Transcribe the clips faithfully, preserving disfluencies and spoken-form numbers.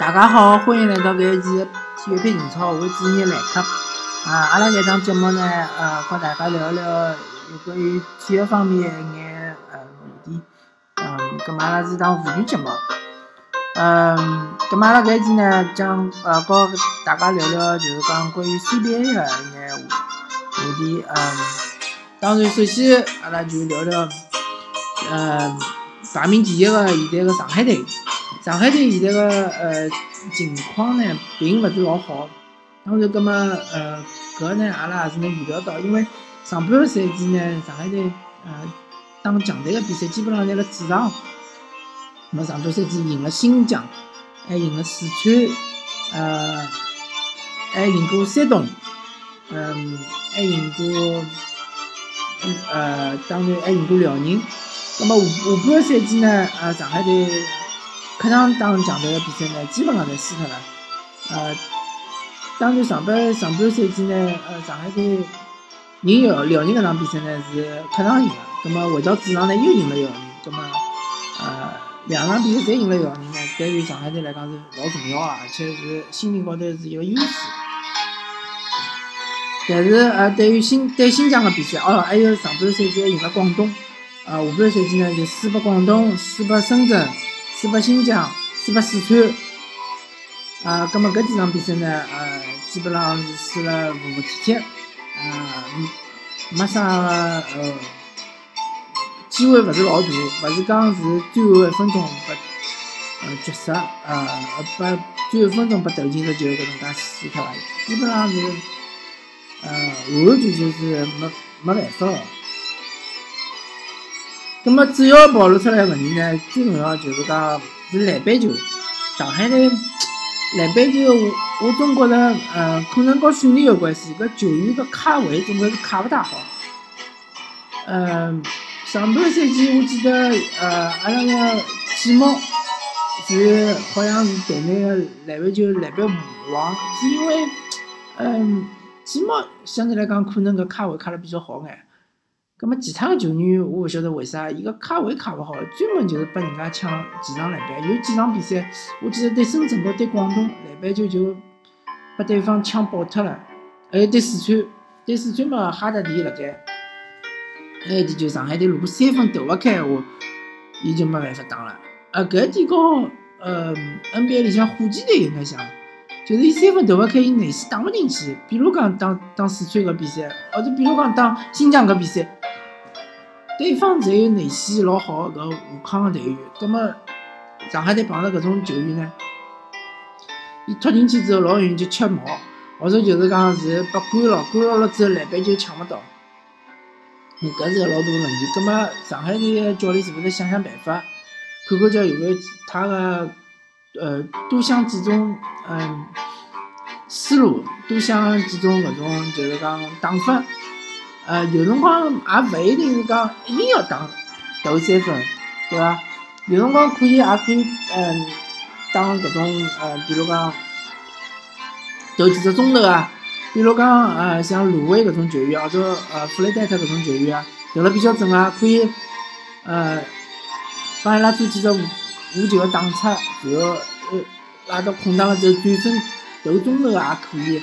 大家好，欢迎来到搿一期体育频吐槽，我主持人兰克。啊，阿拉搿档节目呢，呃，和大家聊聊有关于体育方面一眼呃问题。嗯，搿嘛阿拉是档妇女节目。嗯，搿嘛阿拉搿一期呢，将呃和大家聊聊就是讲关于 C B A 的一眼话题。嗯，当然首先阿拉就聊聊，呃，排名第一个现在个上海队。上海队现在个呃情况呢，并勿是老好。当然，葛末呃，搿呢，阿拉也是能预料到，因为上半个赛季呢，上海队呃打强队个比赛基本上在辣主场。咹上半赛季赢了新疆，还赢了四川，呃，还赢过山东，嗯，还赢过，呃，当然还赢过辽宁。葛末下下半个赛季呢，啊，上海队客场打强队的比赛呢，基本上侪输脱了。呃，当然上半上半赛季呢，呃，上海队赢辽辽宁搿场比赛呢是客场赢的，葛末回到主场呢又赢了辽宁，葛末呃两场比赛侪赢了辽宁呢，对于上海队来讲是老重要啊，而且是心理高头是一个优势。但是呃，对于新对新疆的比赛，哦，还有上半赛季赢了广东，呃，下半赛季呢就输拨广东，输拨深圳。输拨新疆，输拨四川，啊，葛末搿几场比赛呢，呃，基本上是输了服服帖帖，啊，没啥个呃，机会勿是老大，勿是讲是最后一分钟拨呃绝杀，啊，拨最后一分钟拨投进了球，搿能介输脱了，基本上是，呃，完完全全是没没办法个。那么主要暴露出来的问题呢，最重要就是讲是篮板球。上海的篮板球，我我总觉着，呃，可能跟训练有关系。搿球员搿卡位总归是卡勿大好。嗯，上半赛季我记得，呃，阿拉个季末是好像是队内个篮板球篮板王，是因为，嗯，季末相对来讲可能搿卡位卡了比较好眼。咁么，其他个球员我勿晓得为啥，伊个卡位卡勿好，专门就是拨人家抢前场篮板。有几场比赛，我记得对深圳和对广东篮板球就拨对方抢爆脱了。还有对四川，对四川嘛，哈达迪辣盖。还有一点就是上海队，如果三分投勿开闲话，伊就没办法打了。啊，搿一点和呃 N B A 里向火箭队有眼像，就是伊三分投勿开，伊内线打勿进去。比如讲打打四川搿比赛，或者比如讲打新疆搿比赛。对方侪有内线老好个搿护框个队员，葛末上海队碰到搿种球员呢，伊踢进去之后老容易就吃毛，或者就是讲是被干扰，干扰了之后篮板就抢勿到，搿是个老大个问题。葛末上海队个教练是勿是想想办法，看看叫有没有他个呃多想几种嗯思路，多想几种搿种就是讲打法。呃，有辰光也勿一定是讲一定要打投三分，对伐？有辰光可以也可以，嗯，打搿种呃，比如讲投几只中投啊，比如讲呃，像鲁威搿种球员，或者呃弗雷戴特搿种球员啊，投了比较准啊，可以呃帮伊拉做几只无球个打出，然后呃拉到空档了之后转身投中投也可以。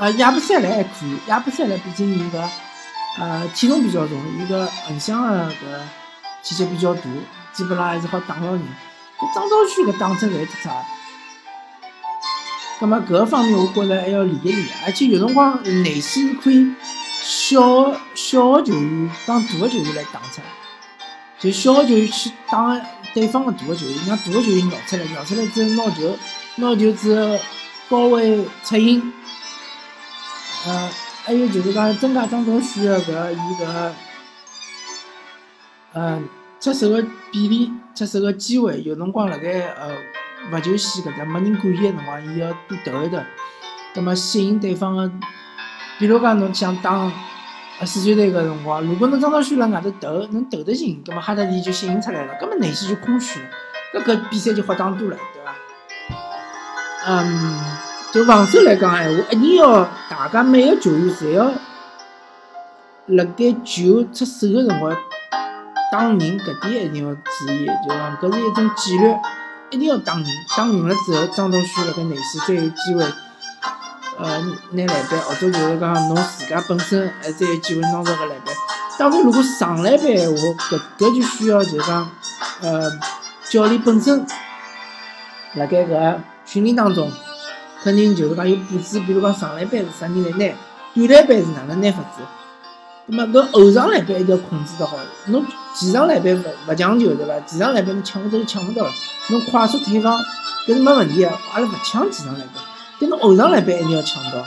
啊，亚布塞莱还可以，亚布塞莱毕竟伊个，呃，体重比较重，伊个横向个搿体积比较大，基本上还是好打牢人。搿张兆旭搿打出来太差，葛末搿个方面我觉着还要练一练，而且有辰光内线可以小小个球员当大个球员来打出，就小个球员去打对方个大个球员，让大个球员绕出来，绕出来之后拿球，拿球之后高位策应。呃，还有就是讲增加张兆旭个搿伊搿，嗯，出手个比例、出手个机会，有辰光辣盖呃罚球线搿搭没人管伊个辰光，伊要多投一投，葛末吸引对方个。比如讲，侬想打啊四球队搿辰光，如果侬张兆旭辣外头投，能投得进，葛末哈特利就吸引出来了，葛末内线就空虚了，搿搿比赛就好打多了，对伐？嗯，就防守来讲闲话，一定要大家每个球员侪要辣盖球出手个辰光。打人搿点一定要注意，就讲搿是一种纪律，一定要打人。打人了之后，张东旭辣盖内线再有机会，呃，拿篮板，或者就是讲侬自家本身还再有机会拿到搿篮板。当然，如果上篮板闲话，搿搿就需要就讲，呃，教练本身辣盖搿训练当中，肯定就是讲有布置，比如讲上篮板是啥人来拿，短篮板是哪能拿法子。那么搿后场篮板一定要控制得好，侬前场篮板勿强求，对伐？前场篮板侬抢勿到就抢勿到了，侬快速退防搿是没问题个，阿拉勿抢前场篮板，但侬后场篮板一定要抢到，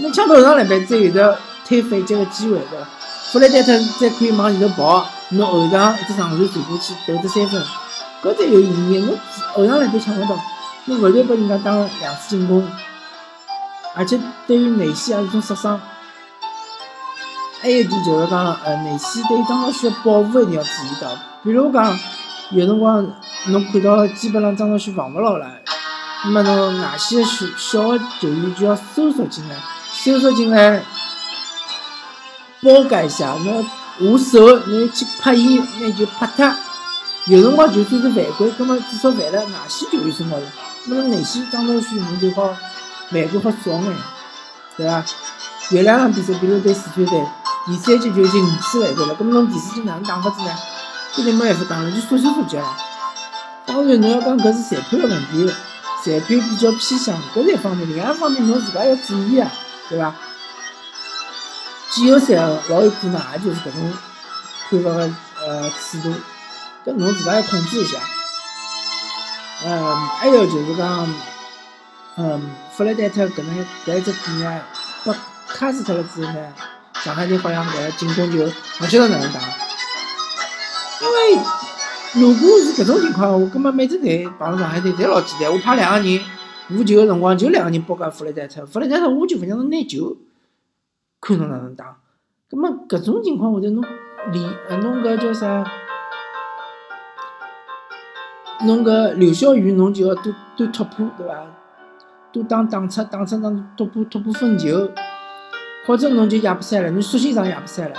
侬抢到后场篮板才有得推反击个机会，对伐？弗莱戴特才可以往前头跑，侬后场一只长传传过去投得三分，搿才有意义。侬后场篮板抢勿到，侬勿断拨人家打两次进攻，而且对于内线也是种杀伤。还有一点就是讲，呃，内线对张兆旭保护一定要注意到。比如讲，有辰光侬看到基本上张兆旭防不牢了，那么侬外线小小球员就要收缩进来，收缩进来包夹一下，侬下手侬去拍伊，那就拍他。有辰光就算是犯规，那么至少犯了外线球员身高头，那么内线张兆旭侬就好犯规好少眼，对伐？有两场比赛，比如对四川队。第三节就已经五次犯规了，那么侬第四节哪能打法子呢？这就没办法打了，就缩手缩脚了。当然，侬要讲搿是裁判个问题，裁判比较偏向搿是一方面，另外一方面侬自家要注意啊，对伐？季后赛老有可能也就是搿种判罚个呃尺度，搿侬自家要控制一下。嗯，还有就是讲，嗯，弗莱戴特搿能搿一只点啊，被卡死脱了之后呢？上海队好像搿进攻就勿晓得哪能打，因为如果是搿种情况，我根本每支队碰上海队侪老简单。我派两个人无球个辰光，就两个人包夹弗莱戴特，弗莱戴特我就勿想侬拿球，看侬哪能打。葛末搿种情况下头，侬练呃侬搿叫啥？侬搿刘晓宇侬就要多多突破，对伐？多打打出打出当突破突破分球。或者侬就野不散了，侬索性上野不散了，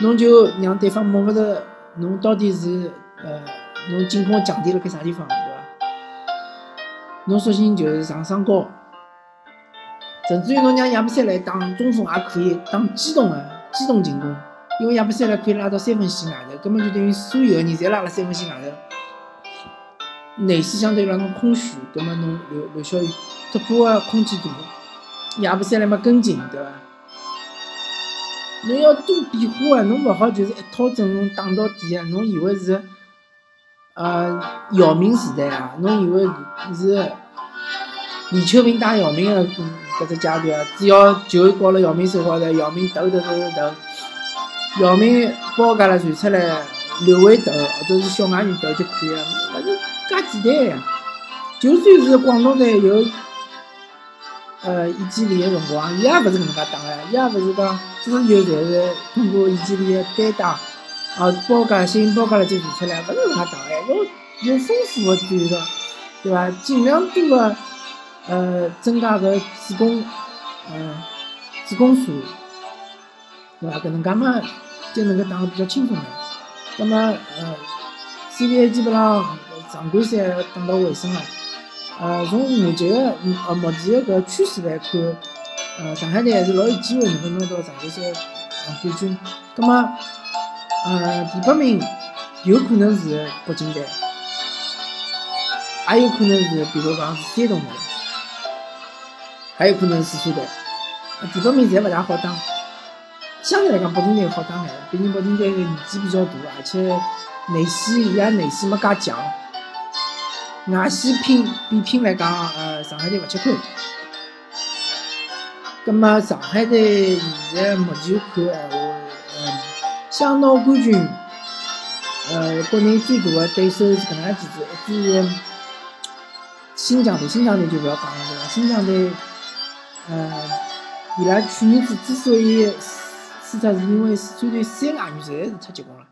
侬就让对方摸勿着侬到底是呃侬进攻强点辣盖啥地方，对伐？侬索性就是上上高，甚至于侬让野不散来打中锋也可以，打机动个机动进攻，因为野不散来可以拉到三分线外头，根本就等于所有个人侪拉辣三分线外头，内线相对来讲空虚，葛末侬刘刘晓宇突破个空间大，野不散来么跟进，对伐？侬要多变化啊！侬勿好就是一套阵容打到底啊！侬以为是呃姚明时代啊？侬以为是李秋平打姚明个搿只阶段啊？只要球交了姚明手高头，姚明投投投投投，姚明包夹了传出来，刘伟投或者是小外援投就可以了，勿是介简单呀！就算是广东队有。呃，易建联个辰光，伊也勿是搿能介打个，伊也勿是讲所有球侪是通过易建联单打啊包夹新包夹了再传出来，勿是搿能介打个，要有丰富个战术，对伐？尽量多个呃增加搿主攻呃主攻数，对伐？搿能介嘛就能够打得比较轻松眼。那么呃 C B A 基本上常规赛打到尾声了。呃，从目前个呃目前个搿趋势来看，呃，上海队还是老有机会能够拿到常规赛冠军。葛末，呃，第八名有可能是国青队，也有可能是比如讲是山东队，还有可能是四川队。第八名侪勿大好打，相对来讲国青队好打眼，毕竟国青队年纪比较大，而且内线伊拉内线没介强。外线拼比拼来讲，呃，上海队勿吃亏。葛末上海队现在目前看闲话，嗯，想拿冠军，呃，国内最大的对手是搿能介几支，一支是新疆队，新疆队就不要讲了，对吧？新疆队，呃，伊拉去年之之所以输脱，是因为三队三外援侪是太结棍了。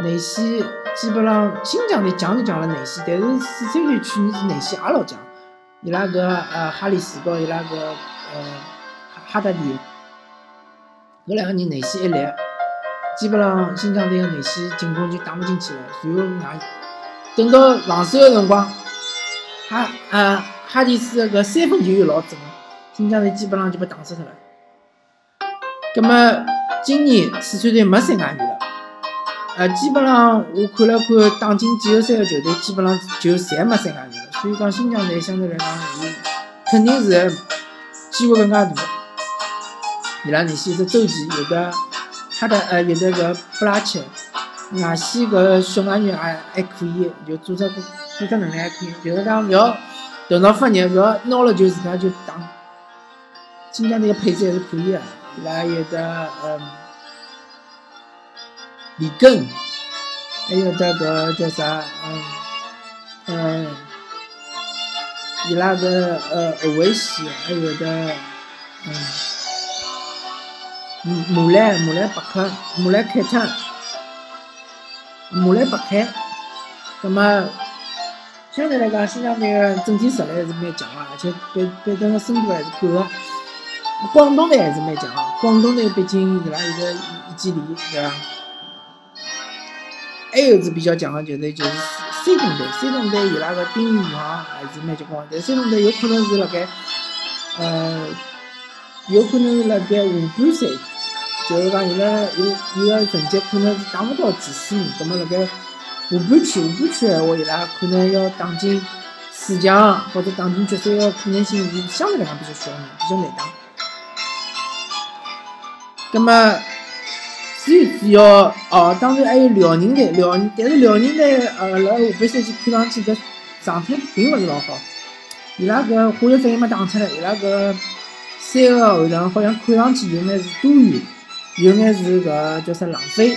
内线基本上新疆队强是强了内线，但是四川队去年是内线也老强，伊拉个呃哈里斯和伊拉个呃哈达迪，搿两个人内线一来，基本上新疆队个内线进攻就打不进去了。随后外等到防守个辰光，哈呃哈里斯搿三分球又老准，新疆队基本上就被打死脱了。葛末今年四川队没三外援了。呃，基本上我看了看打进季后赛的球队，基本上就侪没三外援了。所以讲新疆队相对来讲，伊肯定是机会更加大。伊拉内线有周琦，有的他的呃有的个布拉切，外线个小外援还还可以，就组织组织能力还可以。就是讲不要头脑发热，不要拿了就自家就打。新疆队个配置还是可以的，伊拉有的嗯。李根，还有这个叫啥？嗯嗯，伊拉个呃后卫线，还有的嗯，穆莱穆莱白克，穆莱凯特，穆莱白凯。那么相对来讲，新疆队个整体实力还是蛮强啊，而且对对这个深度还是够的。广东队还是蛮强啊，广东队毕竟伊拉有个一季里，对吧？还有是比较强的球队就是山东队，山东队伊拉个兵力上还是蛮结棍，但山东队有可能是辣盖，呃，有可能是辣盖下半赛，就是讲伊拉伊伊个成绩可能是打勿到前四名，葛末辣盖下半区下半区闲话，伊拉可能要打进四强或者打进决赛个可能性是相对来讲比较小的，比较难打。葛末。最主要哦，当然还有辽宁队，辽宁，但是辽宁队呃，辣下半赛季看上去搿状态并勿是老好。伊拉搿化学反应没打出来，伊拉搿三个后场好像看上去有眼是多余，有眼是搿叫啥浪费。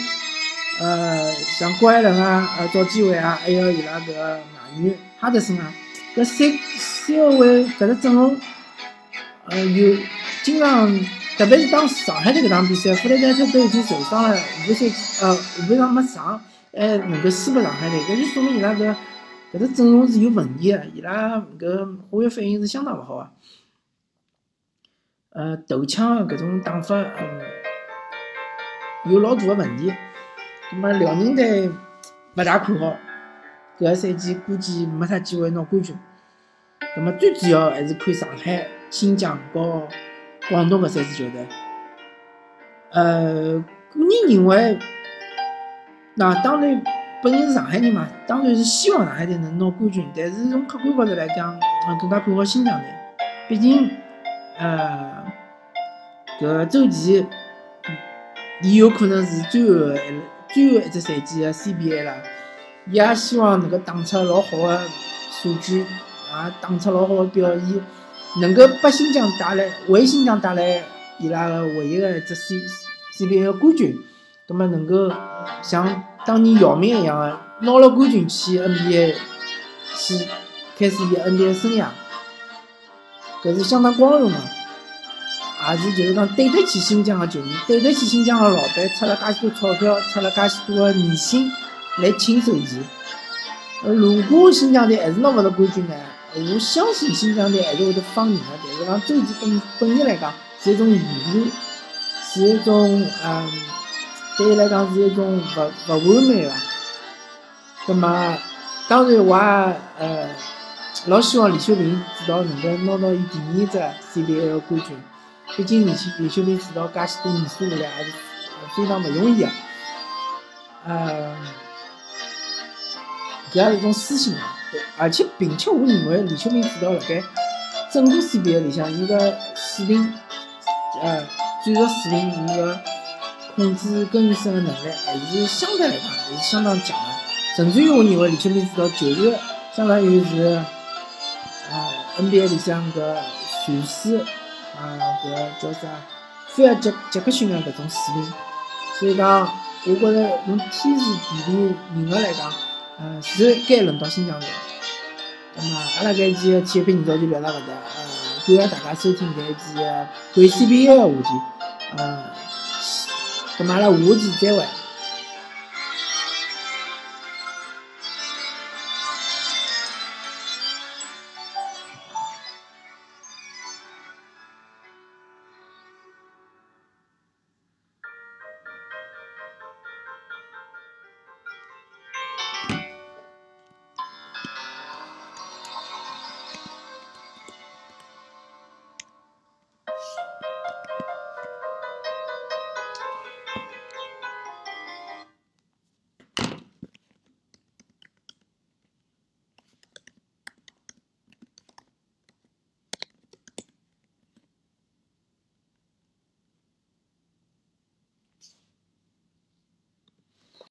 呃，像郭艾伦啊，呃赵继伟啊，还有伊拉搿外援哈德森啊，搿三三个位搿只阵容，呃有经常。特别是当上海这个场比赛，弗莱德特都已经受伤了，下半场呃下半场没上，还能够输给上海队，搿就说明伊拉搿搿只阵容是有问题的，伊拉搿化学反应是相当勿好啊。呃，头枪搿种打法，嗯，有老大的问题。葛末辽宁队勿大看好，搿个赛季估计没啥机会拿冠军。葛末最主要还是看上海、新疆和。广东的三支球队，呃，个人认为，那当然本人是上海人嘛，当然是希望上海队能拿冠军。但是从客观角度来讲，嗯，更加看好新疆队。毕竟，呃，搿周琦，伊有可能是最后最后一只赛季的 C B A 了，伊也希望能够打出老好的数据，也打出老好的表现。能够把新疆带来，为新疆带来伊拉个唯一个只 C C B A 个冠军，葛末能够像当年姚明一样个拿了冠军去 N B A， 去开始伊 N B A 生涯，搿是相当光荣个，也是就是讲对得起新疆个球迷，对得起新疆个老板出了介许多钞票，出了介许多个年薪来亲手伊。如果新疆队还是拿勿到冠军呢？我相信新疆队还是会得放人的，但是讲周琦本本身来讲是一种遗憾，是一种嗯，对伊来讲是一种勿勿完美吧。葛末当然我也呃老希望李秀萍指导能够拿到伊第二只 C B A 的冠军，毕竟李秀李秀萍指导介许多年数下来还是非常勿容易的。嗯，搿也是一种私心啊。而且并且我认为李秀萍指导辣盖整个 C B A 里向伊个水平，呃，战术水平伊个控制更深的能力还是相对来讲还是相当强的。甚至于我认为李秀萍指导就是相当于是啊 N B A 里向个传奇啊搿叫啥菲尔杰杰克逊个搿种水平。所以讲，我觉着从天时地利人和来讲。呃，是该轮到新疆队，那么阿拉搿一期体育频道就聊到搿搭，呃，感谢大家收听搿一期关于 C B A 的话题，呃，那么阿拉下期再会。